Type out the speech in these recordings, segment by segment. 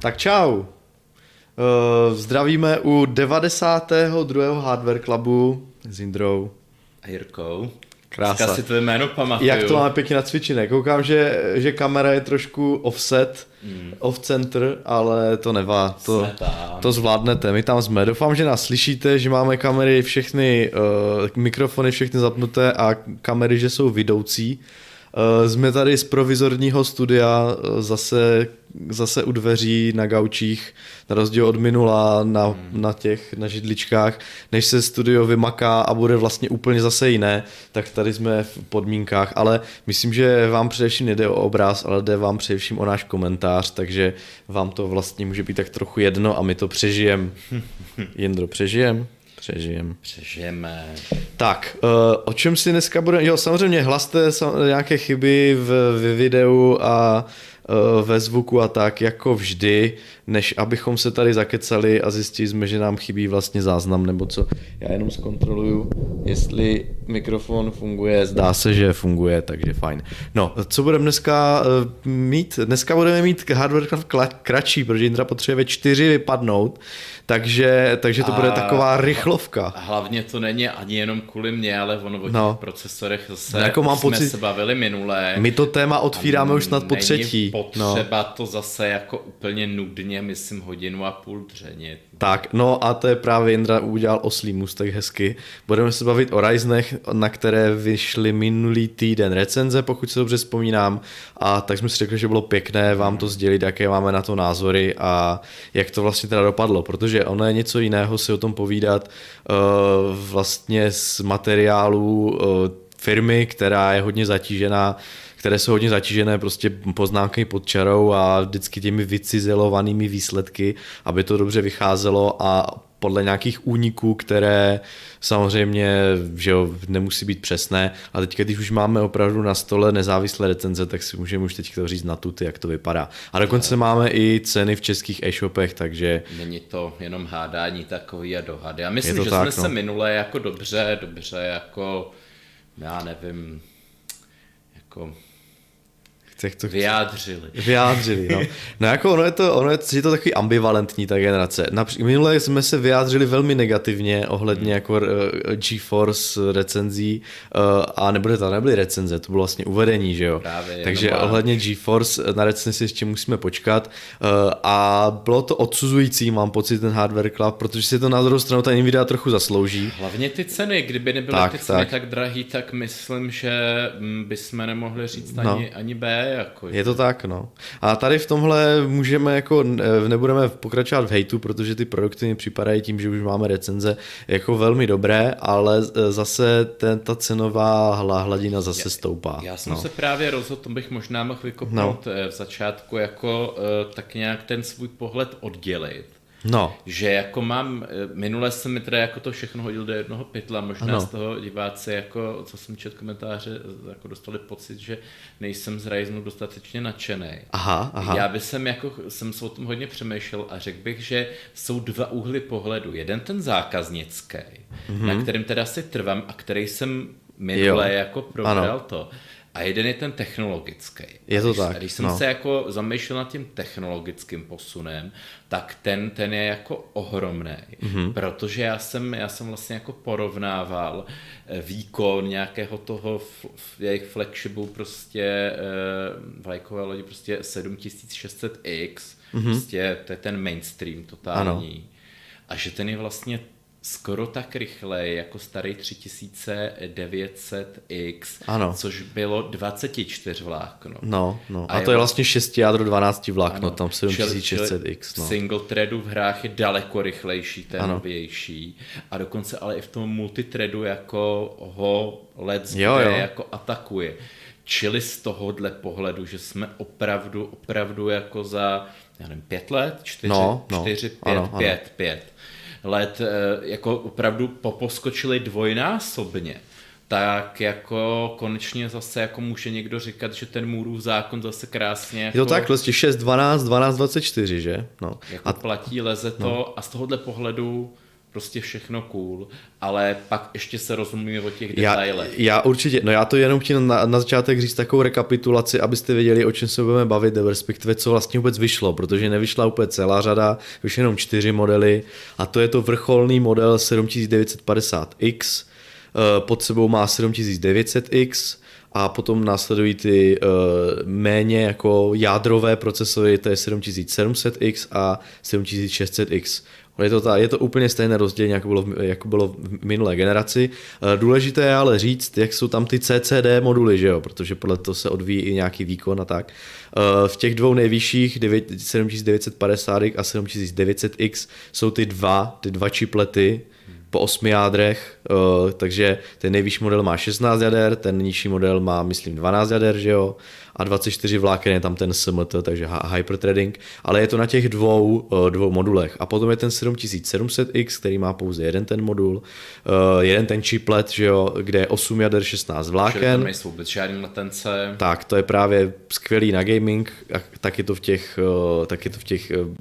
Tak čau. Zdravíme u 92. Hardware Clubu s Jindrou a Jirkou. Krása. Dneska si tvé jméno pamatuju. Jak to máme pěkně na cvičené. Koukám, že kamera je trošku offset, off center, ale to nevá. To zvládnete, my tam jsme. Doufám, že nás slyšíte, že máme kamery všechny, mikrofony všechny zapnuté a kamery, že jsou vidoucí. Jsme tady z provizorního studia, zase u dveří na gaučích, na rozdíl od minula na židličkách. Než se studio vymaká a bude vlastně úplně zase jiné, tak tady jsme v podmínkách, ale myslím, že vám především nejde o obraz, ale jde vám především o náš komentář, takže vám to vlastně může být tak trochu jedno a my to přežijeme. Jindro, přežijeme? Přežijeme. Tak, o čem si dneska budeme... Jo, samozřejmě hlaste nějaké chyby v videu a ve zvuku a tak, jako vždy, než abychom se tady zakecali a zjistili jsme, že nám chybí vlastně záznam nebo co. Já jenom zkontroluju, jestli mikrofon funguje. Zdá se, že funguje, takže fajn. No, co budeme dneska mít? Dneska budeme mít Hardware Club kratší, protože Jindra potřebuje 4 vypadnout, takže to bude taková rychlovka. Hlavně to není ani jenom kvůli mě, ale ono o těch procesorech zase jako mám pocit, se bavili minule. My to téma otvíráme už snad po třetí. Potřeba to zase jako úplně nudně, myslím, hodinu a půl dřenit. Tak, no a to je právě Jindra udělal oslý můstek hezky. Budeme se bavit o Ryzenech, na které vyšly minulý týden recenze, pokud se dobře vzpomínám. A tak jsme si řekli, že bylo pěkné vám to sdělit, jaké máme na to názory a jak to vlastně teda dopadlo, protože ono je něco jiného si o tom povídat vlastně z materiálu firmy, která je hodně zatížená, které jsou hodně zatížené prostě poznámky pod čarou a vždycky těmi vycizelovanými výsledky, aby to dobře vycházelo a podle nějakých úniků, které samozřejmě že jo, nemusí být přesné. A teď, když už máme opravdu na stole nezávislé recenze, tak si můžeme už teď říct na tuty, jak to vypadá. A dokonce máme i ceny v českých e-shopech, takže... Není to jenom hádání takový a dohady. A myslím, že tak, jsme se minule jako dobře jako já nevím, jako... Vyjádřili, no. No jako ono je to takový ambivalentní, ta generace. Minule jsme se vyjádřili velmi negativně ohledně jako GeForce recenzí a nebyly recenze, to bylo vlastně uvedení, že jo. Právě, takže ohledně GeForce na recenzi si ještě musíme počkat a bylo to odsuzující, mám pocit, ten Hardware Club, protože si to na druhou stranu ta Nvidia trochu zaslouží. Hlavně ty ceny, kdyby nebyly ceny tak drahý, tak myslím, že bychom nemohli říct ani B. Jako je to tak, no. A tady v tomhle můžeme jako nebudeme pokračovat v hejtu, protože ty produkty mi připadají tím, že už máme recenze jako velmi dobré, ale zase ta cenová hladina zase stoupá. Já jsem se právě rozhodl, to bych možná mohl vykopnout v začátku jako tak nějak ten svůj pohled oddělit. No. Že jako minule jsem mi teda jako to všechno hodil do jednoho pytla, možná z toho diváci, jako, co jsem četl komentáře, jako dostali pocit, že nejsem z Ryzenu dostatečně nadšený. Aha. Já jsem se o tom hodně přemýšlel a řekl bych, že jsou dva úhly pohledu. Jeden ten zákaznický, na kterým teda si trvám a který jsem minule jako probral to. A jeden je ten technologický. Je to tak. Když jsem se jako zamýšlel nad tím technologickým posunem, tak ten je jako ohromný. Protože já jsem vlastně jako porovnával výkon nějakého toho jejich flagshipu prostě vlajkové lodi prostě 7600X, prostě to je ten mainstream totální. Ano. A že ten je vlastně skoro tak rychleji jako starý 3900X, což bylo 24 vlákno. No. A to je vlastně 6 jádro 12 vlákno, tam 7600X. No. Single threadu v hrách je daleko rychlejší, ten novější. A dokonce ale i v tom multithreadu jako ho let's play jako atakuje. Čili z tohohle pohledu, že jsme opravdu jako za 5 let jako opravdu poskočili dvojnásobně, tak jako konečně zase jako může někdo říkat, že ten Moorův zákon zase krásně jako... Jo tak, vlastně 6, 12, 12, 24, že? No. Jako platí, leze to a z tohohle pohledu prostě všechno cool, ale pak ještě se rozumíme o těch detailech. Já určitě, no já to jenom chtěl na začátek říct takovou rekapitulaci, abyste věděli, o čem se budeme bavit, respektive co vlastně vůbec vyšlo, protože nevyšla úplně celá řada, vyšly jenom 4 modely a to je to vrcholný model 7950X, pod sebou má 7900X a potom následují ty méně jako jádrové procesory, to je 7700X a 7600X. Je to úplně stejné rozdělení, jako bylo v minulé generaci. Důležité je ale říct, jak jsou tam ty CCD moduly, že jo? Protože podle toho se odvíjí i nějaký výkon a tak. V těch dvou nejvyšších 7950X a 7900X jsou ty dva čiplety po 8 jádrech, takže ten nejvyšší model má 16 jader, ten nižší model má, myslím, 12 jader, že jo? A 24 vláken je tam ten SMT, takže hyperthreading, ale je to na těch dvou modulech. A potom je ten 7700X, který má pouze jeden ten modul, jeden ten chiplet, že jo, kde je 8 jader, 16 vláken. Tam nejsou vůbec žádný latence. Tak, to je právě skvělý na gaming, tak je to v těch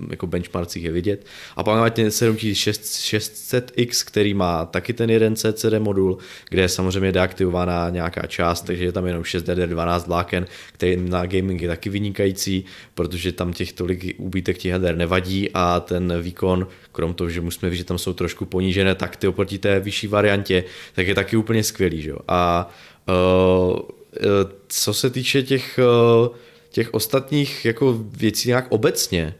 jako benchmarkcích je vidět. A pak máte 7600X, který má taky ten jeden CCD modul, kde je samozřejmě deaktivovaná nějaká část, takže je tam jenom 6 jader, 12 vláken, který na gaming je taky vynikající, protože tam těch tolik úbytek těch jader nevadí a ten výkon, krom toho, že musíme vidět, že tam jsou trošku ponížené takty oproti té vyšší variantě, tak je taky úplně skvělý. Že? A co se týče těch ostatních jako věcí nějak obecně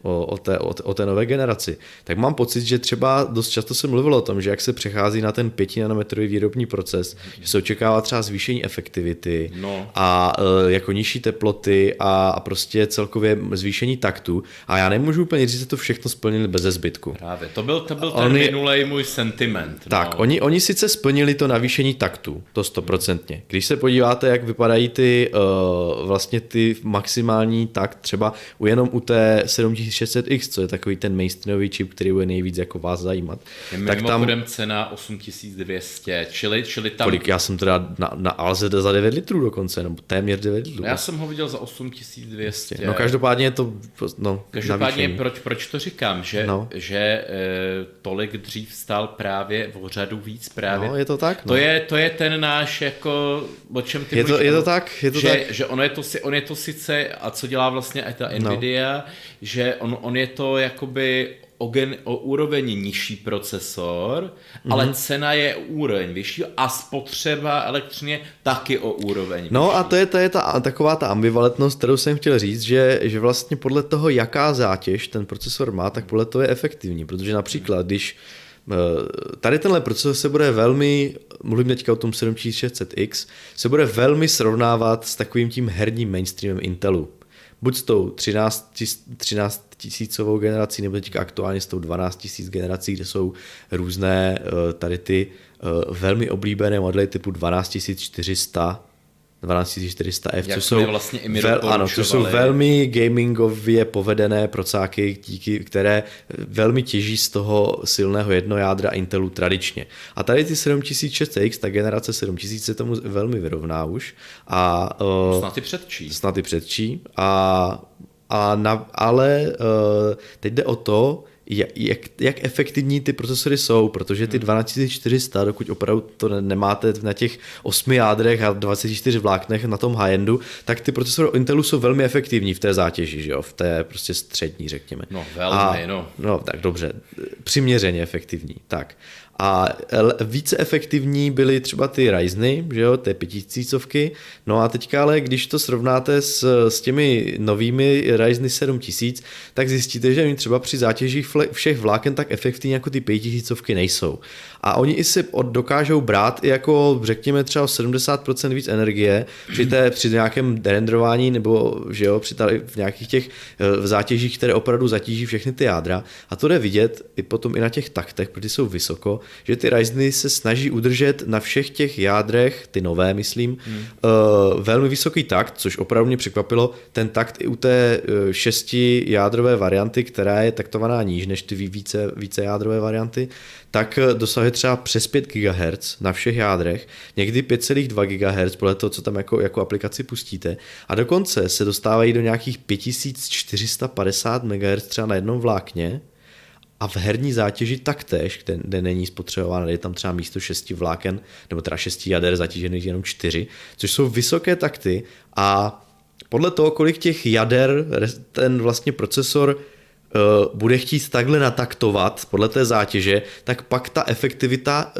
o té nové generaci, tak mám pocit, že třeba dost často se mluvilo o tom, že jak se přechází na ten 5 nanometrový výrobní proces, že se očekává třeba zvýšení efektivity a jako nižší teploty a prostě celkově zvýšení taktu a já nemůžu úplně říct, že to všechno splnili beze zbytku. Právě, to byl ten minulej můj sentiment. Tak, oni sice splnili to navýšení taktu, to 100%. Když se podíváte, jak vypadají ty vlastně ty maximální takt třeba jenom u té 7600X, co je takový ten mainstreamový chip, který bude nejvíc jako vás zajímat. Tak tam budeme cena 8200, čili tam... Kolik? Já jsem teda na ALZD za 9 litrů dokonce, nebo téměř 9 litrů. Já jsem ho viděl za 8200. No každopádně je to každopádně proč to říkám, že tolik dřív stál právě o řadu víc právě. No, je to tak. No. To je ten náš jako, o čem ty mluvíš. Je to tak. Že on je to sice a co dělá vlastně i ta Nvidia, že on je to jakoby o úroveň nižší procesor, ale cena je úroveň vyšší a spotřeba elektřiny taky o úroveň vyšší. No a to je taková ta ambivalentnost, kterou jsem chtěl říct, že vlastně podle toho, jaká zátěž ten procesor má, tak podle toho je efektivní, protože například, když tady tenhle procesor se bude velmi, mluvím teďka o tom 7600X, se bude velmi srovnávat s takovým tím herním mainstreamem Intelu. Buď s tou 13 tisícovou generací, nebo teďka aktuálně s tou 12 000 generací, kde jsou různé tady ty velmi oblíbené modely typu 12400F, co jsou velmi gamingově povedené procáky, které velmi těží z toho silného jednojádra Intelu tradičně. A tady ty 7600X, ta generace 7000 se tomu velmi vyrovná už. A, snad i předčí. Ale teď jde o to, jak efektivní ty procesory jsou, protože ty 12400, dokud opravdu to nemáte na těch 8 jádrech a 24 vláknech na tom high-endu, tak ty procesory Intelu jsou velmi efektivní v té zátěži, že jo? V té prostě střední, řekněme. No velmi, No tak dobře, přiměřeně efektivní, tak. A více efektivní byly třeba ty Ryzeny, že jo, ty 5000. No a teďka ale, když to srovnáte s těmi novými Ryzeny 7000, tak zjistíte, že oni třeba při zátěžích všech vláken tak efektivní jako ty 5000 nejsou. A oni i si dokážou brát i jako řekněme třeba 70% víc energie při nějakém renderování nebo že jo, v nějakých těch zátěžích, které opravdu zatíží všechny ty jádra. A to jde vidět i potom i na těch taktech, protože jsou vysoko, že ty Ryzeny se snaží udržet na všech těch jádrech, ty nové myslím, velmi vysoký takt, což opravdu mě překvapilo, ten takt i u té 6jádrové varianty, která je taktovaná níž než ty více jádrové varianty, tak dosahuje třeba přes 5 GHz na všech jádrech, někdy 5,2 GHz podle toho, co tam jako aplikaci pustíte a dokonce se dostávají do nějakých 5450 MHz třeba na jednom vlákně. a v herní zátěži taktéž, kde není spotřebována, je tam třeba místo 6 vláken, nebo teda 6 jader zatížených jenom 4, což jsou vysoké takty a podle toho, kolik těch jader ten vlastně procesor bude chtít takhle nataktovat podle té zátěže, tak pak ta efektivita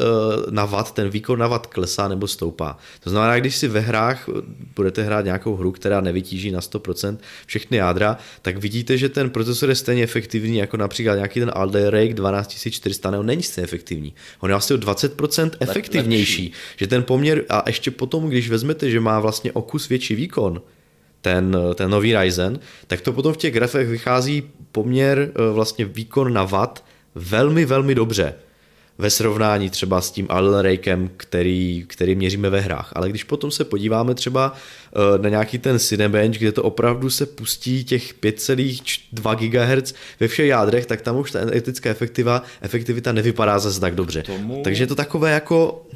na watt, ten výkon na watt klesá nebo stoupá. To znamená, když si ve hrách budete hrát nějakou hru, která nevytíží na 100% všechny jádra, tak vidíte, že ten procesor je stejně efektivní jako například nějaký ten Alder Lake 12400, nebo není stejně efektivní. On je asi o 20% efektivnější. Lepší. Že ten poměr, a ještě potom, když vezmete, že má vlastně o kus větší výkon, ten nový Ryzen, tak to potom v těch grafech vychází poměr vlastně výkon na watt velmi, velmi dobře ve srovnání třeba s tím Alder Lakem, který měříme ve hrách. Ale když potom se podíváme třeba na nějaký ten Cinebench, kde to opravdu se pustí těch 5,2 GHz ve všech jádrech, tak tam už ta energetická efektivita nevypadá zase tak dobře. Takže je to takové jako...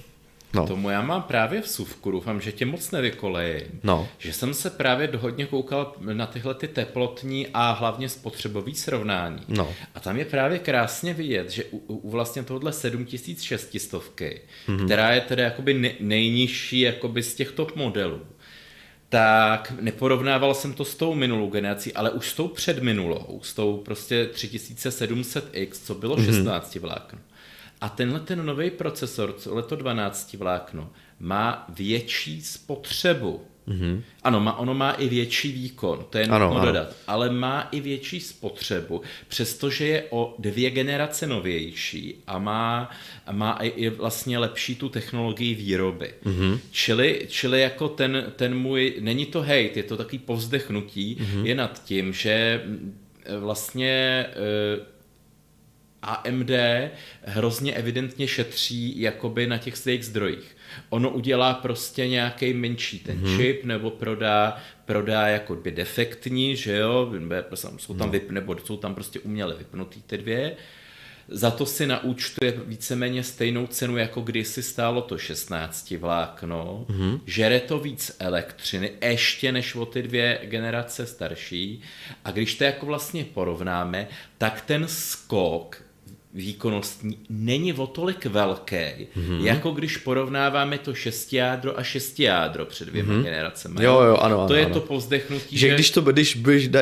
No. Tomu já mám právě v suvku, doufám, že tě moc nevykoleji, že jsem se právě hodně koukal na tyhle ty teplotní a hlavně spotřebový srovnání. No. A tam je právě krásně vidět, že u vlastně tohle 7600, která je tedy jakoby nejnižší jakoby z těch top modelů, tak neporovnával jsem to s tou minulou generací, ale už s tou předminulou, s tou prostě 3700X, co bylo 16 vlákno. A tenhle ten nový procesor, leto 12 vlákno, má větší spotřebu. Mm-hmm. Ano, ono má i větší výkon, to je nutno dodat, ale má i větší spotřebu, přestože je o 2 generace novější a má i vlastně lepší tu technologii výroby. Mm-hmm. Čili jako ten můj, není to hejt, je to takový povzdechnutí, je nad tím, že vlastně... AMD hrozně evidentně šetří jakoby na těch svých zdrojích. Ono udělá prostě nějaký menší ten čip, nebo prodá jako by defektní, že jo, nebo jsou tam prostě uměle vypnutý ty dvě. Za to si naúčtuje víceméně stejnou cenu, jako kdysi stálo to 16 vlákno. Žere to víc elektřiny, ještě než o ty 2 generace starší. A když to jako vlastně porovnáme, tak ten skok výkonnostní není o tolik velký, jako když porovnáváme to 6 jádro před 2 generacemi. Jo, ano. To povzdechnutí, že...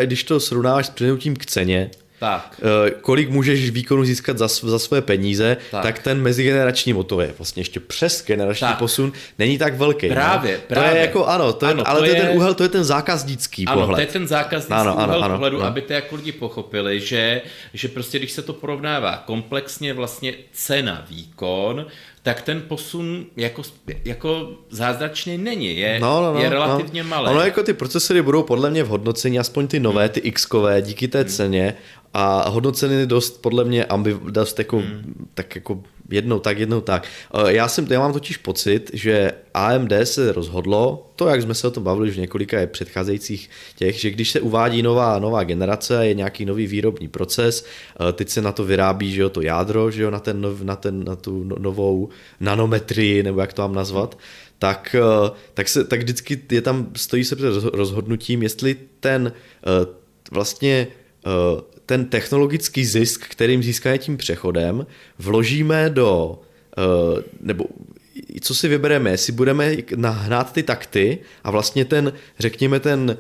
Když to srovnáváš s přinutím k ceně, tak. Kolik můžeš výkonu získat za své peníze, tak ten mezigenerační motor je vlastně ještě přes generační posun, není tak velký. Právě. To je jako, to je ten úhel, to je ten zákaznický pohled. Ano, to je ten zákaznický úhel pohledu, aby ty jako lidi pochopili, že prostě když se to porovnává komplexně vlastně cena, výkon, tak ten posun jako zázračný není, je relativně malý. Ono jako ty procesory budou podle mě v hodnocení, aspoň ty nové, ty X-kové, díky té ceně a hodnoceny dost podle mě tak jednou tak. Já mám totiž pocit, že AMD se rozhodlo, to jak jsme se o tom bavili už v několika předcházejících těch, že když se uvádí nová generace, je nějaký nový výrobní proces, teď se na to vyrábí, že jo, to jádro, že jo, na tu novou nanometrii, nebo jak to mám nazvat, tak vždycky je tam, stojí se před rozhodnutím, jestli ten vlastně ten technologický zisk, kterým získáme tím přechodem, vložíme do, nebo co si vybereme, jestli budeme nahnát ty takty a vlastně ten, řekněme ten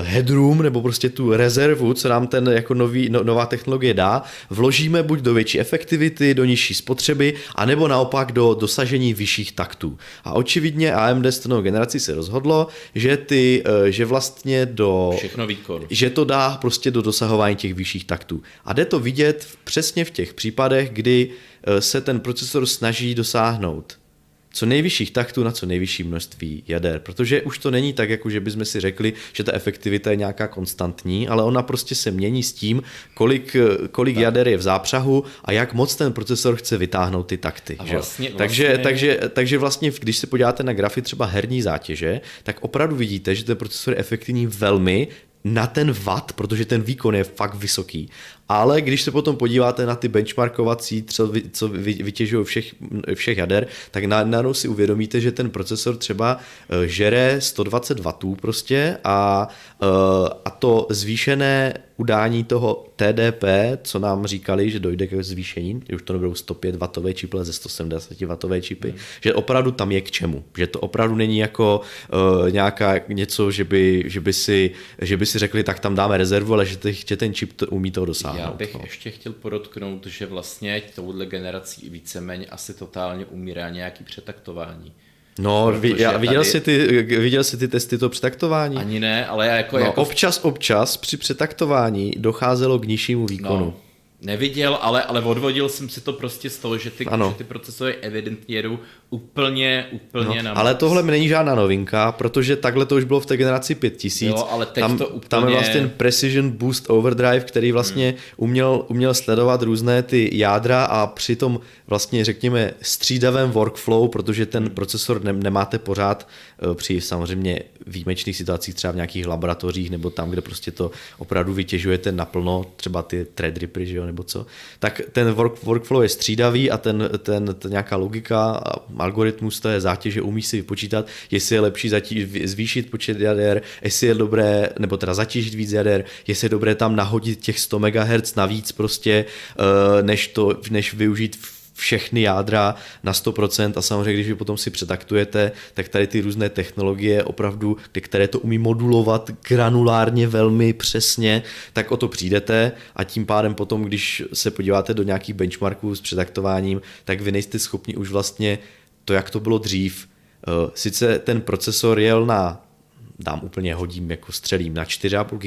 headroom, nebo prostě tu rezervu, co nám ten jako nová technologie dá, vložíme buď do větší efektivity, do nižší spotřeby, anebo naopak do dosažení vyšších taktů. A očividně AMD s novou generací se rozhodlo, že vlastně všechno výkon. Že to dá prostě do dosahování těch vyšších taktů. A jde to vidět přesně v těch případech, kdy se ten procesor snaží dosáhnout co nejvyšších taktů na co nejvyšší množství jader, protože už to není tak, jako že bychom si řekli, že ta efektivita je nějaká konstantní, ale ona prostě se mění s tím, kolik jader je v zápřahu a jak moc ten procesor chce vytáhnout ty takty. Takže vlastně, když se podíváte na grafy třeba herní zátěže, tak opravdu vidíte, že ten procesor je efektivní velmi na ten watt, protože ten výkon je fakt vysoký, Ale když se potom podíváte na ty benchmarkovací, co vytěžují všech jader, tak najednou si uvědomíte, že ten procesor třeba žere 120 W prostě a to zvýšené udání toho TDP, co nám říkali, že dojde ke zvýšení, že už to nebudou 105 W čipy, ale ze 170 W čipy, že opravdu tam je k čemu, že to opravdu není jako něco, že by si řekli, tak tam dáme rezervu, ale že ten čip to umí toho dosáhnout. Já bych ještě chtěl podotknout, že vlastně touhle generací víceméně asi totálně umírá nějaký přetaktování. No, viděl jsi ty testy toho přetaktování? Ani ne, ale jako... Občas při přetaktování docházelo k nižšímu výkonu. No, neviděl, ale odvodil jsem si to prostě z toho, že ty procesory evidentně jedou úplně na max. Ale tohle není žádná novinka, protože takhle to už bylo v té generaci 5000. Jo, ale teď tam, to úplně... tam je vlastně ten Precision Boost Overdrive, který vlastně uměl sledovat různé ty jádra a při tom vlastně řekněme střídavém workflow, protože ten procesor nemáte pořád při samozřejmě výjimečných situacích, třeba v nějakých laboratořích nebo tam, kde prostě to opravdu vytěžujete naplno, třeba ty threadrippery, že jo, nebo co, tak ten workflow je střídavý a ten nějaká logika algoritmus té zátěže umí si vypočítat, jestli je lepší zvýšit počet jader, jestli je dobré, nebo teda zatížit víc jader, jestli je dobré tam nahodit těch 100 MHz navíc prostě, než využít všechny jádra na 100% a samozřejmě, když vy potom si přetaktujete, tak tady ty různé technologie opravdu, které to umí modulovat granulárně velmi přesně, tak o to přijdete a tím pádem potom, když se podíváte do nějakých benchmarků s přetaktováním, tak vy nejste schopni už vlastně to, jak to bylo dřív. Sice ten procesor jel na, střelím, na 4,5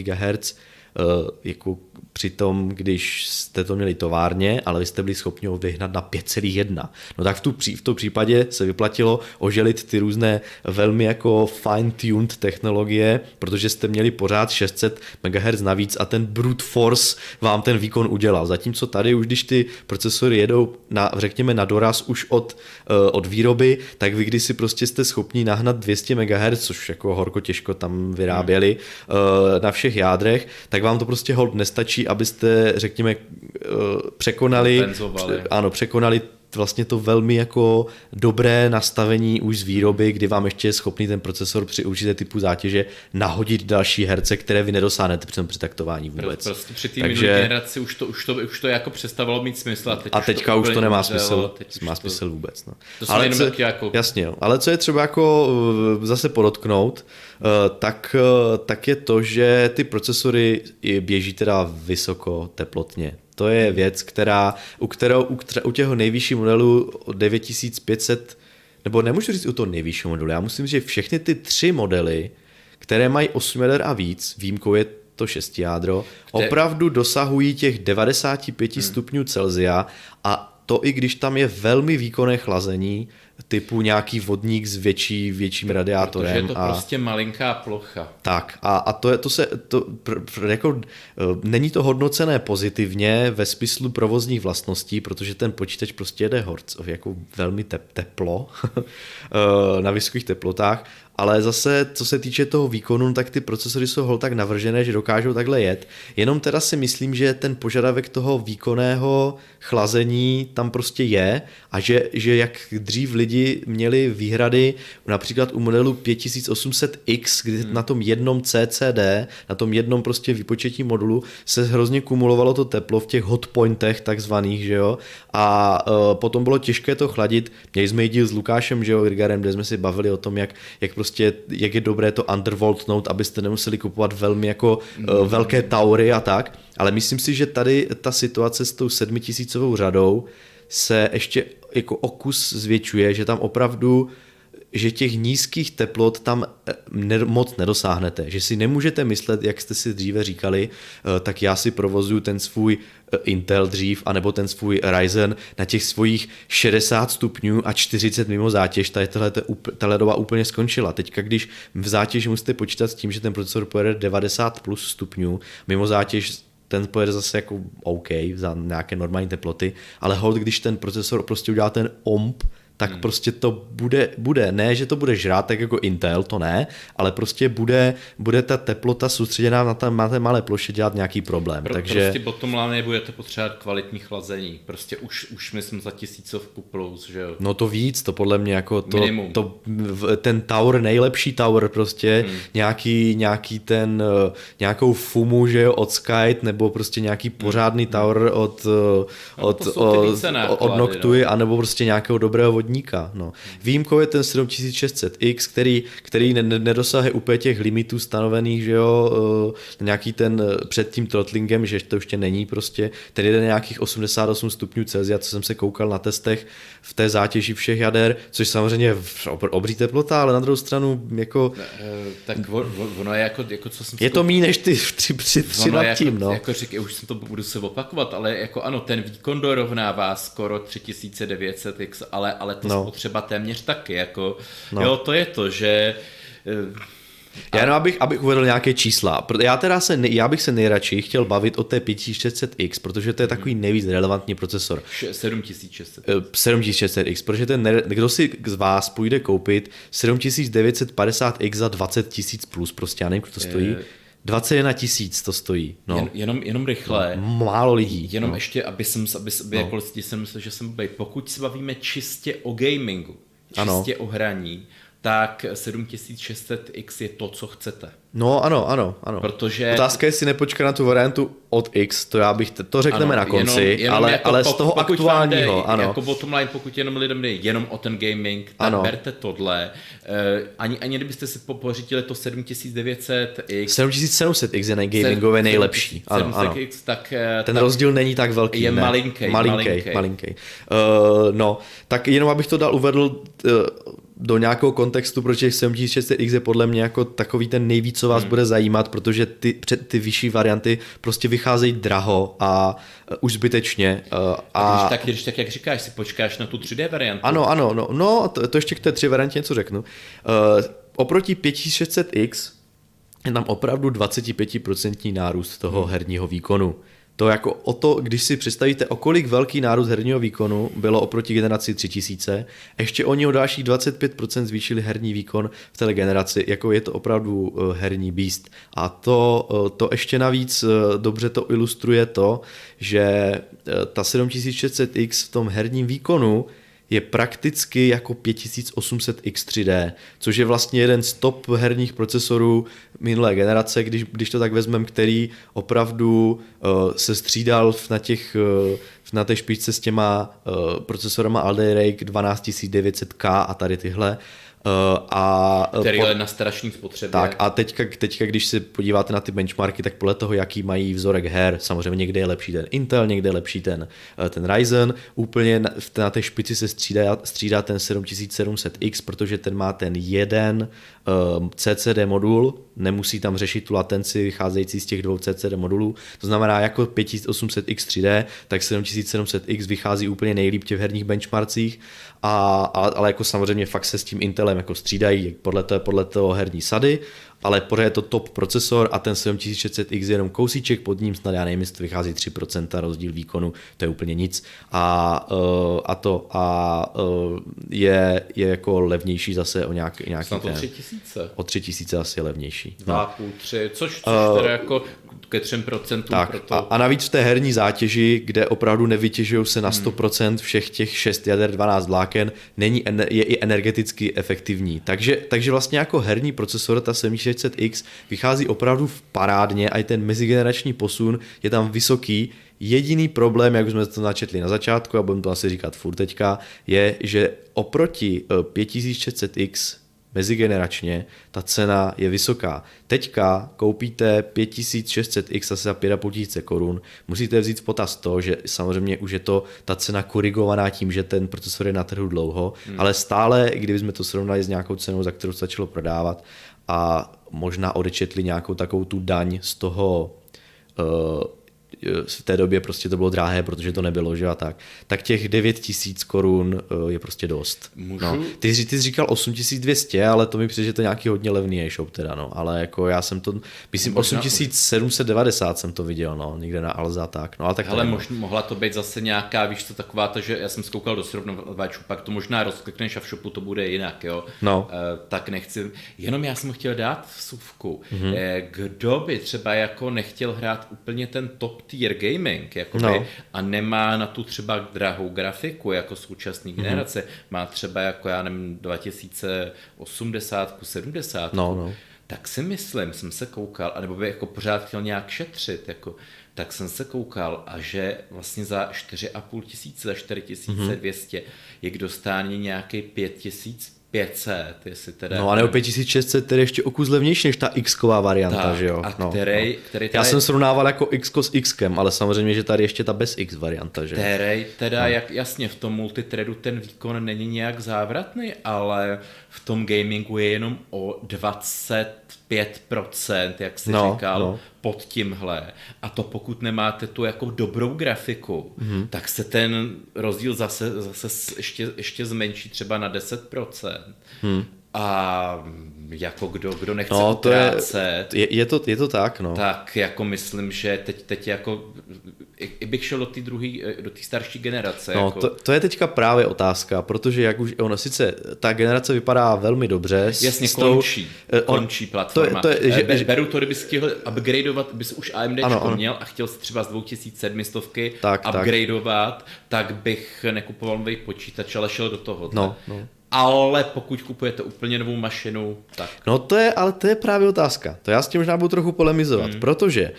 GHz, jako přitom, když jste to měli továrně, ale vy jste byli schopni ho vyhnat na 5,1. No tak v tom případě se vyplatilo oželit ty různé velmi jako fine-tuned technologie, protože jste měli pořád 600 MHz navíc a ten brute force vám ten výkon udělal. Zatímco tady už, když ty procesory jedou na doraz už od výroby, tak vy když si prostě jste schopni nahnat 200 MHz, což jako horko těžko tam vyráběli na všech jádrech, tak vám to prostě hold nestačí, abyste, řekněme, překonali vlastně to velmi jako dobré nastavení už z výroby, kdy vám ještě je schopný ten procesor při určité typu zátěže nahodit další herce, které vy nedosáhnete při tom přetaktování vůbec. Prostě při té minulé generaci už to jako přestávalo mít smysl. A teďka už to nemá smysl. Má smysl vůbec. No. Jasně, ale co je třeba jako zase podotknout, tak je to, že ty procesory běží teda vysoko teplotně. To je věc, u těho nejvyššího modelu 9500, nebo nemůžu říct u toho nejvyššího modelu, já musím říct, že všechny ty tři modely, které mají 8 jader a víc, výjimkou je to 6 jádro, opravdu dosahují těch 95 stupňů Celsia a to i když tam je velmi výkonné chlazení, typu nějaký vodník s větším radiátorem. Protože je to prostě malinká plocha. Tak a není to hodnocené pozitivně ve smyslu provozních vlastností, protože ten počítač prostě jede jako velmi teplo na vysokých teplotách, ale zase, co se týče toho výkonu, tak ty procesory jsou hol tak navržené, že dokážou takhle jet. Jenom teda si myslím, že ten požadavek toho výkonného chlazení tam prostě je a že jak dřív lidi měli výhrady například u modelu 5800X, kdy na tom jednom CCD, na tom jednom prostě výpočetním modulu se hrozně kumulovalo to teplo v těch hotpointech takzvaných, že jo, a potom bylo těžké to chladit. Měli jsme i díl s Lukášem, že jo, Grigarem, kde jsme si bavili o tom, jak je dobré to undervoltnout, abyste nemuseli kupovat velmi jako velké taury a tak, ale myslím si, že tady ta situace s tou 7000 řadou se ještě jako o kus zvětšuje, že tam opravdu, že těch nízkých teplot tam moc nedosáhnete, že si nemůžete myslet, jak jste si dříve říkali, tak já si provozuju ten svůj Intel dřív, anebo ten svůj Ryzen na těch svojich 60 stupňů a 40 mimo zátěž, tahle doba úplně skončila. Teďka, když v zátěži musíte počítat s tím, že ten procesor pojede 90 plus stupňů, mimo zátěž ten pojede zase jako OK za nějaké normální teploty, ale hold, když ten procesor prostě udělá ten omp, tak prostě to bude, ne, že to bude žrát tak jako Intel, to ne, ale prostě bude ta teplota soustředěná na té malé ploše dělat nějaký problém. Takže prostě bottom line budete potřebovat kvalitní chlazení, prostě už myslím za 1000 plus, že jo. No to víc, to podle mě jako to ten tower, nejlepší tower prostě, nějakou fumu, že jo, od Skype, nebo prostě nějaký pořádný tower od Noctui, anebo prostě nějakého dobrého vodníka. No. Výjimkou je ten 7600X, který nedosáhne úplně těch limitů stanovených, že jo, nějaký ten před tím throttlingem, že to ještě není prostě, ten jde nějakých 88 stupňů Celsia, co jsem se koukal na testech v té zátěži všech jader, což samozřejmě obří teplota, ale na druhou stranu jako... Tak ono je jako co jsem... Je to míň než ty tři nad tím, no. Jako říkaj, už jsem to budu se opakovat, ale jako ano, ten výkon dorovnává skoro 3900X, ale to spotřeba téměř taky, jako jo, to je to, že... Já jenom abych uvedl nějaké čísla. Já bych se nejradši chtěl bavit o té 5600X, protože to je takový nejvíc relevantní procesor. 7600X, protože kdo si z vás půjde koupit 7950X za 20 000 plus, prostě já nevím, kdo to stojí. 21 000 to stojí. No. Jenom rychle. No, málo lidí. Jenom ještě, že jsem byl. Pokud se bavíme čistě o gamingu, čistě o hraní, tak 7600X je to, co chcete. No ano. Protože... Otázka je, jestli nepočká na tu variantu od X, to já bych to řekneme na konci, jenom ale z toho aktuálního. Jde, ano. Jako bottom line, pokud jenom lidem jde jenom o ten gaming, tak berte tohle. Ani kdybyste si pořídili to 7900X. 7700X je gamingově nejlepší. Ano. Tak, ten rozdíl není tak velký. Je malinký. Tak jenom abych to uvedl do nějakého kontextu, protože 7600X je podle mě jako takový ten nejvíc, co vás bude zajímat, protože ty vyšší varianty prostě vycházejí draho a už zbytečně. Když tak, jak říkáš, si počkáš na tu 3D variantu. Ano, to ještě k té 3 variantě něco řeknu. Oproti 5600X je tam opravdu 25% nárůst toho herního výkonu. To jako o to, když si představíte, o kolik velký nárůst herního výkonu bylo oproti generaci 3000, ještě oni o dalších 25% zvýšili herní výkon v té generaci, jako je to opravdu herní beast. A to ještě navíc dobře to ilustruje to, že ta 7600X v tom herním výkonu je prakticky jako 5800X3D, což je vlastně jeden z top herních procesorů minulé generace, když to tak vezmeme, který opravdu se střídal na té špičce s těma procesorama Alder Lake 12900K a tady tyhle. Který je na strašný spotřebě. Tak a teďka, když se podíváte na ty benchmarky, tak podle toho, jaký mají vzorek her, samozřejmě někde je lepší ten Intel, někde je lepší ten Ryzen, úplně na té špici se střídá ten 7700X, protože ten má ten jeden CCD modul, nemusí tam řešit tu latenci vycházející z těch 2 CCD modulů, to znamená jako 5800X3D, tak 7700X vychází úplně nejlíp v herních benchmarkcích, ale jako samozřejmě fakt se s tím Intelem jako střídají podle toho herní sady, ale pořád je to top procesor a ten 7600X je jenom kousíček pod ním, snad já nevím, jestli to vychází 3% rozdíl výkonu, to je úplně nic je jako levnější zase o nějaký snad ten, o 3000 asi je levnější. 2,5-3, což teda jako ke 3%. Tak, proto... a navíc v té herní zátěži, kde opravdu nevytěžují se na 100% všech těch 6 jader 12 vláken, je i energeticky efektivní. Takže vlastně jako herní procesor ta 7600X vychází opravdu parádně a i ten mezigenerační posun je tam vysoký. Jediný problém, jak jsme to načetli na začátku a budeme to asi říkat furt teďka, je, že oproti 5600X mezigeneračně ta cena je vysoká. Teďka koupíte 5600X asi za 5500 korun. Musíte vzít v potaz to, že samozřejmě už je to ta cena korigovaná tím, že ten procesor je na trhu dlouho, ale stále, kdybychom to srovnali s nějakou cenou, za kterou začalo prodávat a možná odečetli nějakou takovou tu daň z toho v té době prostě to bylo drahé, protože to nebylo, že a tak. Tak těch 9 000 korun je prostě dost. No. Ty jsi říkal 8200, ale to mi přijde, že to je nějaký hodně levný e-shop teda, no. Ale jako já jsem to, myslím 8790 jsem to viděl, no, někde na Alza tak. No, ale tak hele, mohla to být zase nějaká, víš co, taková ta, že já jsem zkoukal do srovnávačů, pak to možná rozklikneš a v shopu to bude jinak, jo. No. Tak nechci, jenom já jsem chtěl dát vsuvku. Mm-hmm. Kdo by třeba jako nechtěl hrát úplně ten top tier gaming jakoby, no, a nemá na tu třeba drahou grafiku jako současný generace, má třeba jako já nevím 2080, 70, no. Tak si myslím, jsem se koukal, anebo by jako pořád chtěl nějak šetřit, jako, tak jsem se koukal a že vlastně za 4 500, za 4200 je k dostání nějaký 5500, jestli teda... No a nebo 5600, který je ještě o kus levnější než ta X-ková varianta, tak, že jo? A který já jsem srovnával jako X-ko s X-kem, ale samozřejmě, že tady ještě ta bez X varianta, že jo? Který teda, jak jasně, v tom multithreadu ten výkon není nějak závratný, ale v tom gamingu je jenom o 25%, jak jsi říkal, pod tímhle. A to pokud nemáte tu jako dobrou grafiku, tak se ten rozdíl zase ještě zmenší třeba na 10%. A jako kdo nechce utrácet. Je to tak, no. Tak jako myslím, že teď jako i bych šel do té starší generace. No, jako. to je teďka právě otázka, protože jak už ona sice ta generace vypadá velmi dobře. Jasně, končí platforma. To je, beru to, kdyby stihl upgradeovat, bys už AMDčko měl a chtěl si třeba z 2700 upgradeovat, tak bych nekupoval nový počítač, ale šel do toho. No. Ale pokud kupujete úplně novou mašinu, tak... No to je právě otázka. To já s tím možná budu trochu polemizovat, protože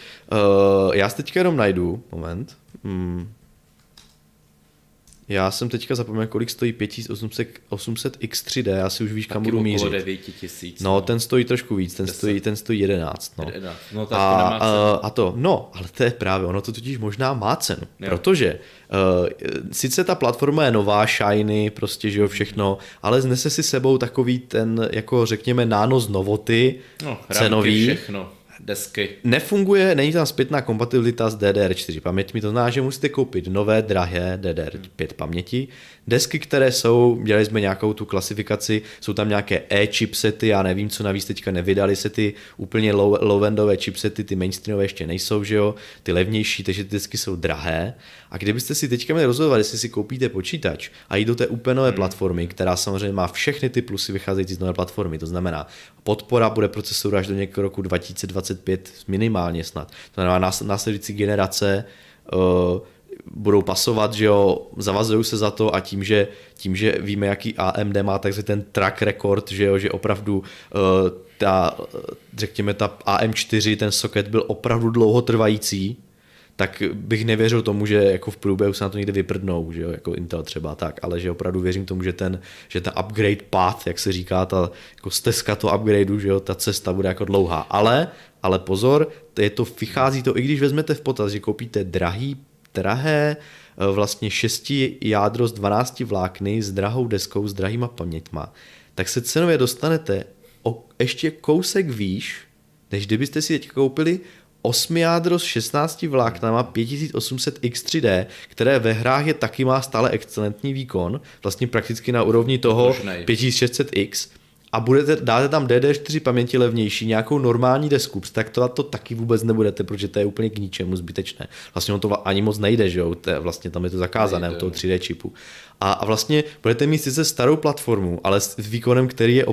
já si teďka jenom najdu, moment. Já jsem teďka zapomněl, kolik stojí 5800 X3D, já si už víš, kam budu mířit. 9000, no, ten stojí trošku víc, ten stojí 11. No. 11. No, tak to nemá cenu. Ale to je právě, ono to totiž možná má cenu, jo. Protože sice ta platforma je nová, shiny, prostě, že jo, všechno, ale znese si sebou takový ten, jako řekněme, nános novoty, cenový. Všechno. Desky. Nefunguje, není tam zpětná kompatibilita s DDR4 paměťmi, to znamená, že musíte koupit nové, drahé DDR5 paměti. Desky, které jsou, dělali jsme nějakou tu klasifikaci, jsou tam nějaké e-chipsety, já nevím, co navíc teďka nevydali se ty úplně low-endové chipsety, ty mainstreamové ještě nejsou, že jo, ty levnější, takže ty desky jsou drahé. A kdybyste si teďka měli rozhodovat, jestli si koupíte počítač a jít do té úplně nové platformy, která samozřejmě má všechny ty plusy vycházející z nové platformy, to znamená podpora bude procesoru až do některého roku 2025 minimálně snad. To znamená následující generace budou pasovat, že jo, zavazují se za to a tím, že víme, jaký AMD má, takže ten track record, že jo, že opravdu ta AM4, ten socket byl opravdu dlouhotrvající, tak bych nevěřil tomu, že jako v průběhu se na to někde vyprdnou, že jo, jako Intel třeba tak, ale že opravdu věřím tomu, že ta upgrade path, jak se říká, ta jako stezka toho upgradeu, že jo, ta cesta bude jako dlouhá, ale pozor, vychází to, i když vezmete v potaz, že koupíte drahé vlastně 6 jádro z 12 vlákny s drahou deskou, s drahýma paměťma, tak se cenově dostanete ještě kousek výš, než kdybyste si teď koupili 8 jádro s 16 vláknama 5800 X3D, které ve hrách je taky má stále excelentní výkon, vlastně prakticky na úrovni toho 5600X, a dáte tam DDR4 paměti levnější, nějakou normální desku, přetaktovat to taky vůbec nebudete, protože to je úplně k ničemu zbytečné. Vlastně on to ani moc nejde, že jo? Vlastně tam je to zakázané od toho 3D čipu. A vlastně budete mít sice starou platformu, ale s výkonem, který je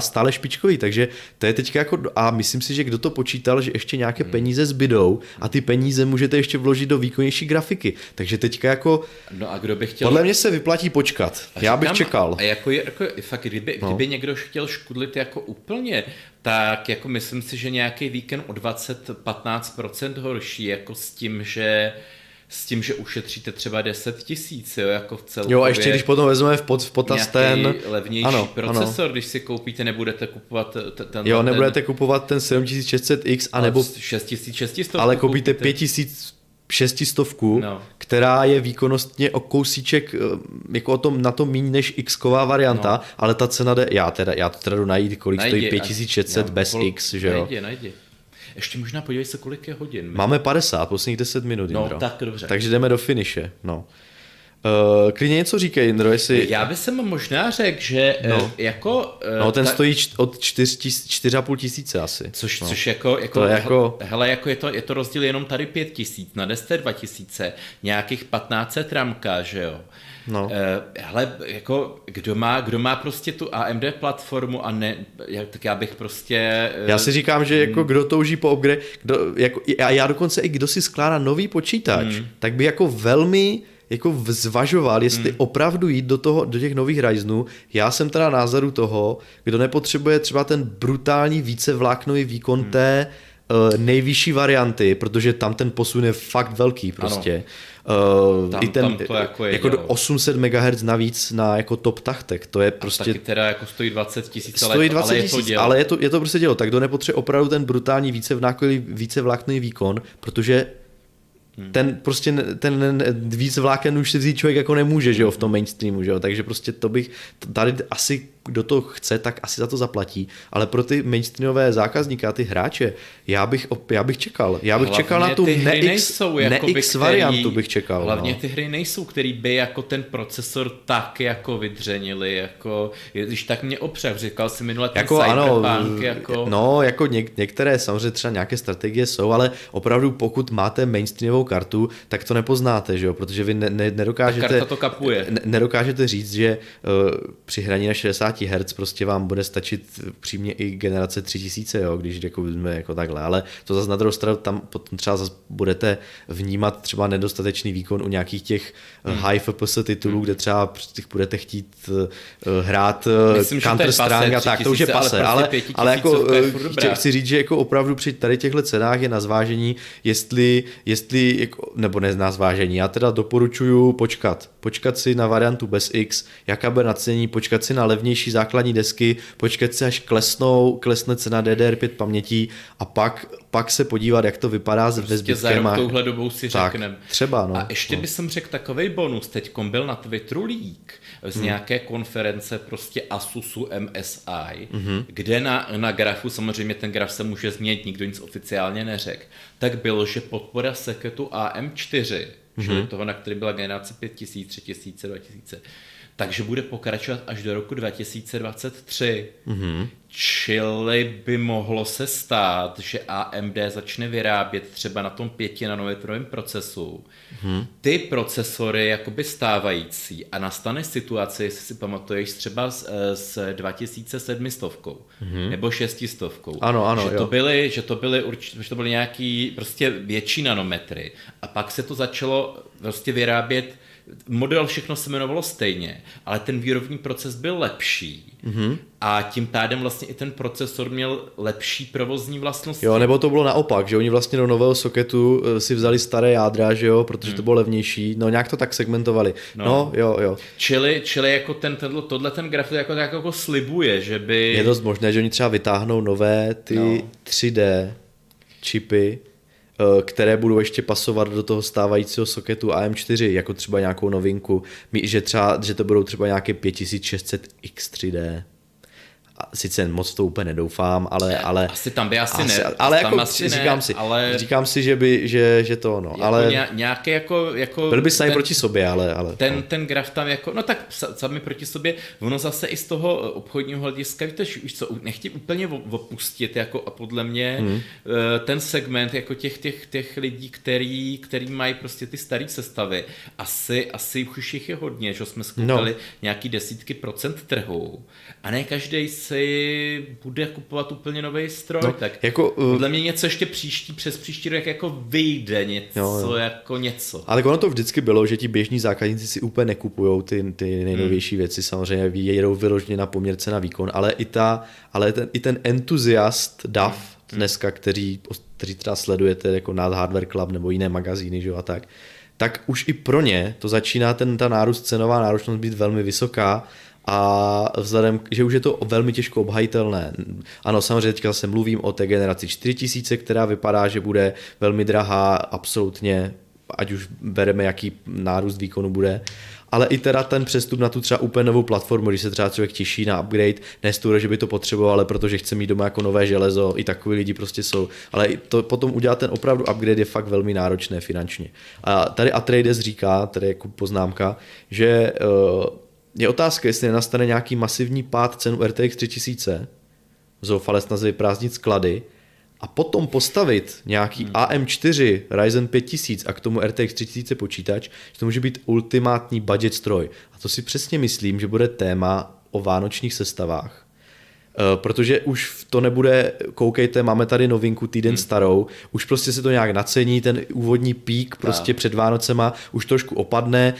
stále špičkový, takže to je teďka jako, a myslím si, že kdo to počítal, že ještě nějaké peníze zbydou a ty peníze můžete ještě vložit do výkonnější grafiky, takže teďka jako, no a kdo by chtěl... Podle mě se vyplatí počkat, já bych čekal. A jako fakt, kdyby někdo chtěl škudlit jako úplně, tak jako myslím si, že nějaký víkend o 20-15% horší, jako s tím, že ušetříte třeba 10 000, jo, jako v celkově. Jo, a ještě když potom vezmeme v potaz ten levnější procesor, ano. Když si koupíte, nebudete kupovat ten... Jo, nebudete kupovat ten 7600X, anebo... 6600. Ale koupíte 5600, která je výkonnostně o kousíček jako na to míň než X-ková varianta, ale ta cena jde... Já to teda jdu najít, kolik stojí 5600 bez X, že jo? Najdi. Ještě možná podívej se, kolik je hodin. Máme 50, posledních 10 minut, Jindro. No, tak dobře. Takže jdeme do finiše, no. Klidně něco říkej, Jindro, jestli... Já bych sem možná řekl, že no. Jako... no, ten stojí od 4,5 tisíce asi. Což, no. Což jako... To je jako... Hele, jako je to rozdíl jenom tady 5 tisíc, na desce 2 tisíce, nějakých 1500 ramka, že jo. No. Hele, jako kdo má prostě tu AMD platformu a ne, tak já bych prostě... Já si říkám, že jako kdo touží po upgrade, jako, a já dokonce i kdo si skládá nový počítač, tak by jako velmi jako zvažoval, jestli opravdu jít do těch nových Ryzenů. Já jsem teda názoru toho, kdo nepotřebuje třeba ten brutální vícevláknový výkon té nejvyšší varianty, protože tam ten posun je fakt velký prostě. Tam, i ten jako, do 800 MHz navíc na jako top tachtech, to je prostě... Taky teda jako stojí 20 tisíc, ale je to dělo. Ale je to prostě dělo, tak kdo nepotřebuje opravdu ten brutální vícevláknový výkon, protože ten prostě ten víc vláken už si vzít člověk jako nemůže, že jo, v tom mainstreamu, že jo, takže prostě to bych tady asi, kdo to chce, tak asi za to zaplatí, ale pro ty mainstreamové zákazníky a ty hráče, já bych čekal. Já bych hlavně čekal na tu ne-X variantu bych čekal. Hlavně no. Ty hry nejsou, který by jako ten procesor tak jako vydřenili, jako, když tak mě opřel, říkal si minule ten jako, Cyberpunk, jako... No, jako některé samozřejmě třeba nějaké strategie jsou, ale opravdu pokud máte mainstreamovou kartu, tak to nepoznáte, že jo, protože vy nedokážete... Ta karta to kapuje. Nedokážete říct, že při hraní na 60 Hz prostě vám bude stačit přímě i generace 3000, jo, když jako jsme jako takhle, ale to zase na druhou stranu tam potom třeba zase budete vnímat třeba nedostatečný výkon u nějakých těch high FPS titulů, kde třeba budete chtít hrát Counter-Strike a tak, to už je pase, ale jako chci říct, že jako opravdu při tady těchto cenách je na zvážení, jestli jako, nebo ne na zvážení, já teda doporučuju počkat si na variantu bez X, jaká bude nacení, počkat si na levnější základní desky, počkat si, až klesne cena DDR5 pamětí a pak se podívat, jak to vypadá prostě ve zbytkem. Prostě touhle dobou si řekneme. Třeba, no. A ještě bych jsem řekl takovej bonus, teďkom byl na Twitteru leak z nějaké konference prostě Asusu MSI, kde na grafu, samozřejmě ten graf se může změnit, nikdo nic oficiálně neřekl, tak bylo, že podpora seketu AM4, čili toho, na který byla generace 5000, 3000, 2000, takže bude pokračovat až do roku 2023. Čili by mohlo se stát, že AMD začne vyrábět třeba na tom 5nm procesu ty procesory jakoby stávající a nastane situace, jestli si pamatuješ třeba s 2700 nebo 600. Ano, že, to byly, že to byly nějaký prostě větší nanometry a pak se to začalo prostě vyrábět. Model všechno se jmenovalo stejně, ale ten výrobní proces byl lepší a tím pádem vlastně i ten procesor měl lepší provozní vlastnosti. Jo, nebo to bylo naopak, že oni vlastně do nového soketu si vzali staré jádra, že jo, protože to bylo levnější, no nějak to tak segmentovali. No jo. Čili jako tohle ten graf jako tak jako slibuje, že by... Je dost možné, že oni třeba vytáhnou nové ty 3D čipy, které budou ještě pasovat do toho stávajícího soketu AM4, jako třeba nějakou novinku, že to budou třeba nějaké 5600X3D. Sice moc to úplně nedoufám, ale asi tam by asi ne. Ale tam jako asi říkám, ne, říkám si, že to ono. Jako ale nějaké jako byl by sami proti sobě, ale ten graf tam jako no tak sami proti sobě. Ono zase i z toho obchodního hlediska, víte, už co nechtějí úplně opustit jako a podle mě ten segment jako těch lidí, který mají prostě ty staré sestavy. Asi už jich je hodně, že jsme skupili nějaký desítky procent trhu. A ne každý si bude kupovat úplně nový stroj, tak jako, podle mě něco ještě přes příští rok jako vyjde něco, jako něco. Ale ono to vždycky bylo, že ti běžní zákazníci si úplně nekupujou ty nejnovější věci, samozřejmě jedou vyloženě na poměrce na výkon, ale ten entuziast DAF dneska, který třeba sledujete jako na Hardware Club nebo jiné magazíny, že jo, a tak už i pro ně to začíná ta nárůst, cenová náročnost být velmi vysoká. A vzhledem, že už je to velmi těžko obhajitelné. Ano, samozřejmě teďka zase mluvím o té generaci 4000, která vypadá, že bude velmi drahá absolutně, ať už bereme, jaký nárůst výkonu bude. ale i teda ten přestup na tu třeba úplně novou platformu, když se třeba člověk těší na upgrade, ne z toho, že by to potřeboval, ale protože chce mít doma jako nové železo, i takový lidi prostě jsou, ale to potom udělat ten opravdu upgrade je fakt velmi náročné finančně. A tady Atreides říká, tady jako poznámka, že je otázka, jestli nenastane nějaký masivní pád cenu RTX 3000, zoufalec na vyprázdnit sklady, a potom postavit nějaký AM4 Ryzen 5000 a k tomu RTX 3000 počítač, že to může být ultimátní budget stroj. A to si přesně myslím, že bude téma o vánočních sestavách. Protože už to nebude, koukejte, máme tady novinku týden starou, už prostě se to nějak nacení, ten úvodní pík prostě před Vánocema už trošku opadne,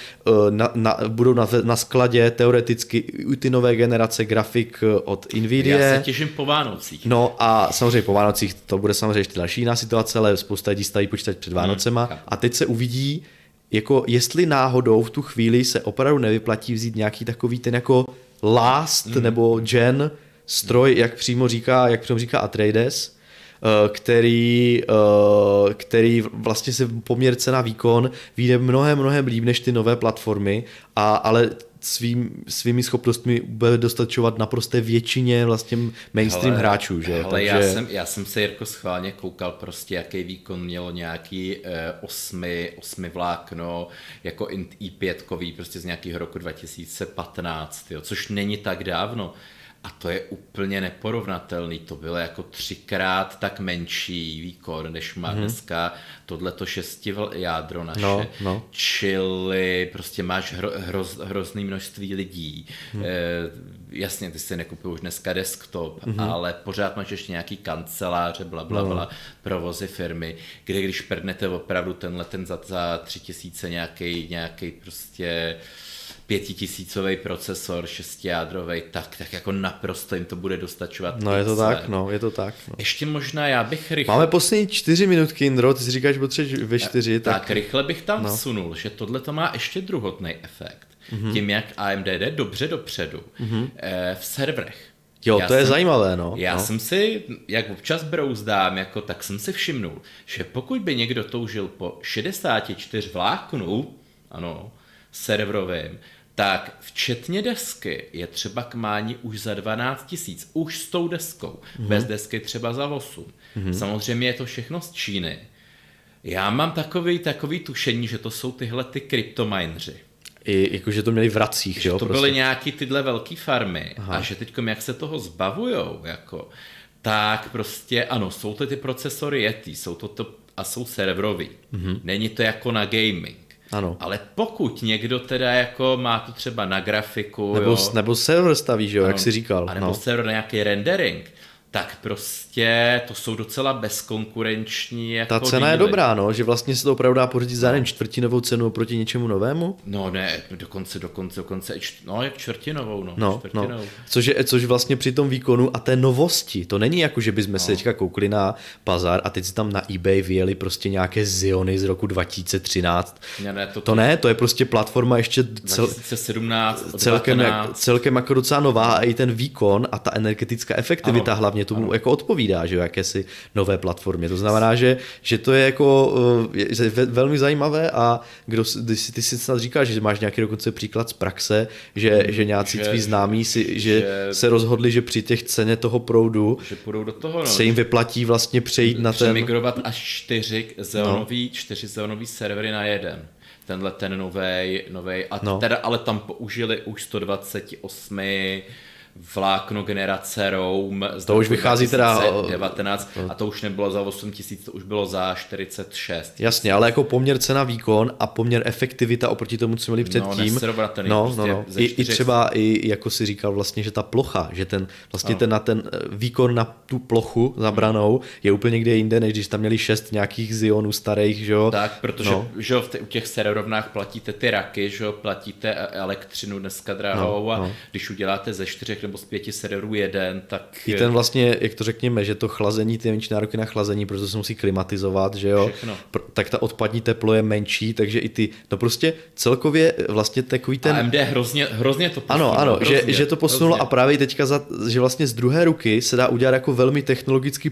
budou na skladě teoreticky ty nové generace grafik od Nvidia. Já se těším po Vánocích. No a samozřejmě po Vánocích to bude samozřejmě ještě další jiná situace, ale spousta lidí staví počítač před Vánocema a teď se uvidí, jako jestli náhodou v tu chvíli se opravdu nevyplatí vzít nějaký takový ten jako last nebo gen stroj, jak přímo říká Atreides, který vlastně se poměr cena výkon vyjde mnohem líp než ty nové platformy, ale svými schopnostmi bude dostačovat naprosté většině vlastně mainstream hráčů. Že? Hele, takže... já jsem se, Jirko, schválně koukal prostě, jaký výkon mělo nějaký 8 vlákno, jako i5kový prostě z nějakého roku 2015, jo, což není tak dávno. A to je úplně neporovnatelný, to bylo jako 3x tak menší výkon, než má dneska tohleto 6 jádro naše. No. Čili prostě máš hrozný množství lidí. Jasně, ty si nekupují už dneska desktop, ale pořád máš ještě nějaký kanceláře, blablabla, provozy firmy, kde když prdnete opravdu ten za 3000 nějaký prostě 5000 procesor, 6jádrovej, tak jako naprosto jim to bude dostačovat. Je to tak. Ještě možná já bych rychle... Máme poslední 4 minutky, Indro, ty si říkáš, že potřebuješ ve 4. Tak rychle bych tam vsunul, že tohle to má ještě druhotný efekt. Tím, jak AMD jde dobře dopředu v serverech. Jo, já to je zajímavé, no. Já jsem si, jak občas brouzdám, jako, tak jsem si všimnul, že pokud by někdo toužil po 64 vláknu, ano, serverovým, tak včetně desky je třeba k mání už za 12 000, už s tou deskou, bez desky třeba za 8. Samozřejmě je to všechno z Číny. Já mám takový tušení, že to jsou tyhle ty kryptomineři. Jakože to měli v racích, že jo? To prostě byly nějaký tyhle velký farmy. Aha. A že teď, jak se toho zbavujou, jako, tak prostě ano, jsou to ty procesory Yeti, jsou to a jsou serverový. Není to jako na gaming. Ano. Ale pokud někdo teda jako má to třeba na grafiku... Nebo server staví, že jo, jak jsi říkal. A nebo server na nějaký rendering, tak prostě to jsou docela bezkonkurenční. Jako ta cena je dobrá, no, že vlastně se to opravdu dá pořídit za čtvrtinovou cenu proti něčemu novému? No ne, dokonce jak čtvrtinovou, čtvrtinovou. Což vlastně při tom výkonu a té novosti, to není jako, že bychom se teďka koukli na bazar a teď si tam na eBay vyjeli prostě nějaké Ziony z roku 2013. To je prostě platforma ještě 2017, celkem jako docela nová a i ten výkon a ta energetická efektivita hlavně tomu jako odpovídá, že jo, jakési nové platformě. To znamená, že to je jako je velmi zajímavé a ty si snad říkáš, že máš nějaký dokonce příklad z praxe, že nějací tví známí že se rozhodli, že při těch ceně toho proudu že půjdou do toho, se jim vyplatí vlastně přejít na ten... migrovat až 4 zeonový servery na jeden. Tenhle ten novej a teda ale tam použili už 128 vlákno generace Rome z to už vychází 2019 a to už nebylo za 8000, to už bylo za 46. Jasně, ale jako poměr cena výkon a poměr efektivita oproti tomu, co měli předtím. Prostě i třeba i jako si říkal vlastně, že ta plocha, že ten vlastně ten výkon na tu plochu zabranou je úplně někde jinde, než když tam měli 6 nějakých Zionů starých, že jo. Tak, protože že u těch serverovnách platíte ty raky, že jo, platíte elektřinu dneska drahou a když uděláte ze 4 nebo z 5 serverů jeden, tak... I ten vlastně, jak to řekněme, že to chlazení, ty menší nároky na chlazení, protože se musí klimatizovat, že jo, tak ta odpadní teplo je menší, takže i ty, no prostě celkově vlastně takový ten... AMD hrozně to posunulo. Ano, že to posunulo hrozně. A právě teďka, že vlastně z druhé ruky se dá udělat jako velmi technologický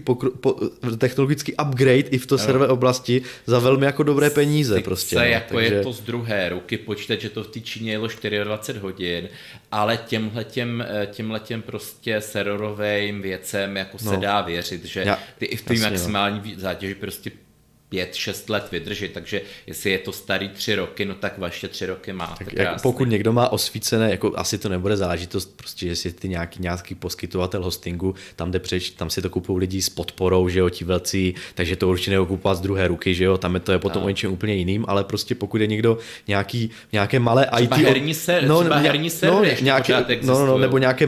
upgrade i v to server oblasti za velmi jako dobré peníze prostě. Takže... je to z druhé ruky, počítat, že to v té Číně jelo 24 hodin, ale těmhletěm prostě serverovým věcem jako se dá věřit, že ty i v té maximální zátěži prostě 5-6 let vydrží, takže jestli je to starý 3 roky, no tak vaše 3 roky máte. Jako pokud někdo má osvícené, jako asi to nebude záležitost, prostě jestli ty nějaký poskytovatel hostingu, tam jde přeč, tam si to kupují lidi s podporou, že jo, ti velcí, takže to určitě nekupovat z druhé ruky, že jo, tam je to je potom o něčem úplně jiným, ale prostě pokud je někdo nějaké malé třeba IT nebo nějaké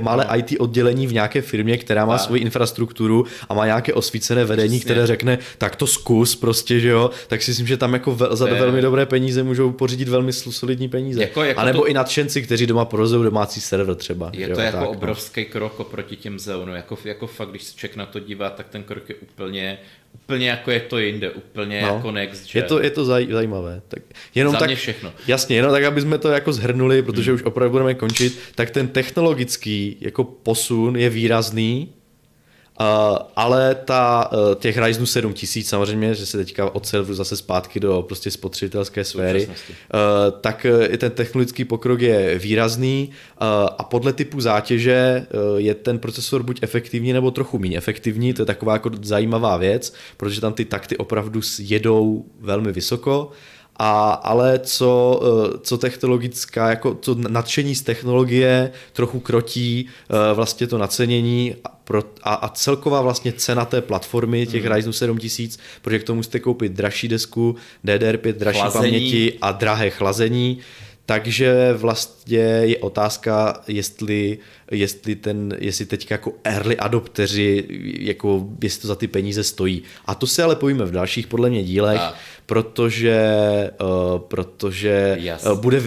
malé IT oddělení v nějaké firmě, která má svoji infrastrukturu a má nějaké osvícené vedení, které řekne tak to zkus prostě, že jo, tak si myslím, že tam jako za velmi dobré peníze můžou pořídit velmi solidní peníze. A nebo i nadšenci, kteří doma provozou domácí server třeba. Je to jako obrovský krok oproti těm Xeonu, jako fakt, když se člověk na to dívá, tak ten krok je úplně jako je to jinde, úplně jako next gen. Je to zajímavé. Tak jenom za mě všechno. Jasně, jenom tak, aby jsme to jako zhrnuli, protože už opravdu budeme končit, tak ten technologický jako posun je výrazný, ale těch Ryzenů 7000 samozřejmě, že se teďka od serveru zase zpátky do prostě spotřebitelské sféry, tak ten technologický pokrok je výrazný a podle typu zátěže je ten procesor buď efektivní nebo trochu méně efektivní, to je taková jako zajímavá věc, protože tam ty takty opravdu jedou velmi vysoko. Ale co technologická, jako to nadšení z technologie trochu krotí vlastně to nacenění a celková vlastně cena té platformy těch Ryzenu 7000, protože k tomu musíte koupit dražší desku, DDR5, dražší paměti a drahé chlazení. Takže vlastně je otázka, jestli teď jako early adopteři, jako jestli to za ty peníze stojí. A to se ale povíme v dalších podle mě dílech, protože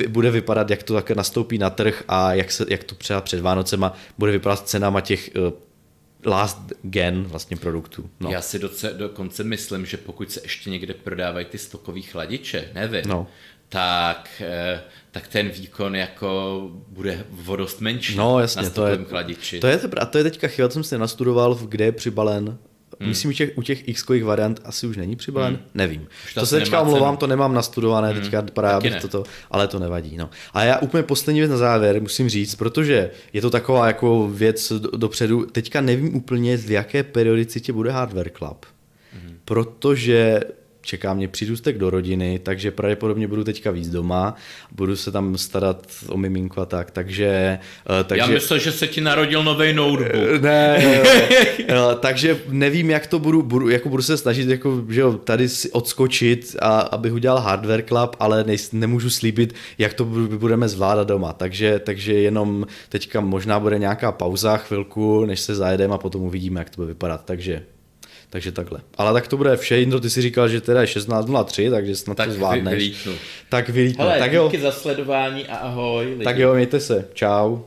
bude vypadat, jak to také nastoupí na trh a jak to třeba před Vánocema bude vypadat cenama těch last gen vlastně produktů. No. Já si dokonce myslím, že pokud se ještě někde prodávají ty stokový chladiče, nevím, tak ten výkon jako bude o dost menší na stokovém chladiči. To je teďka chyba, co jsem si nastudoval, kde je přibalen. Myslím, že u těch x-kových variant asi už není přibalen, nevím. To se teďka omlouvám, to nemám nastudované teďka právě toto, ale to nevadí. No. A já úplně poslední věc na závěr musím říct, protože je to taková jako věc dopředu, teďka nevím úplně, v jaké periodicitě bude Hardware Club, protože čeká mě přírůstek do rodiny, takže pravděpodobně budu teďka víc doma, budu se tam starat o miminku a tak, takže... Já myslím, že se ti narodil nový notebook. Ne, takže nevím, jak to budu se snažit jako, že jo, tady si odskočit, abych udělal Hardware Club, ale nemůžu slíbit, jak to budeme zvládat doma, takže jenom teďka možná bude nějaká pauza, chvilku, než se zajedeme a potom uvidíme, jak to bude vypadat, takže takhle. Ale tak to bude vše. Jindro, ty si říkal, že teda je 16:03, takže snad tak to zvládneš. Tak vylítnu. Tak jo. Díky za sledování a ahoj. Lidi. Tak jo, mějte se. Čau.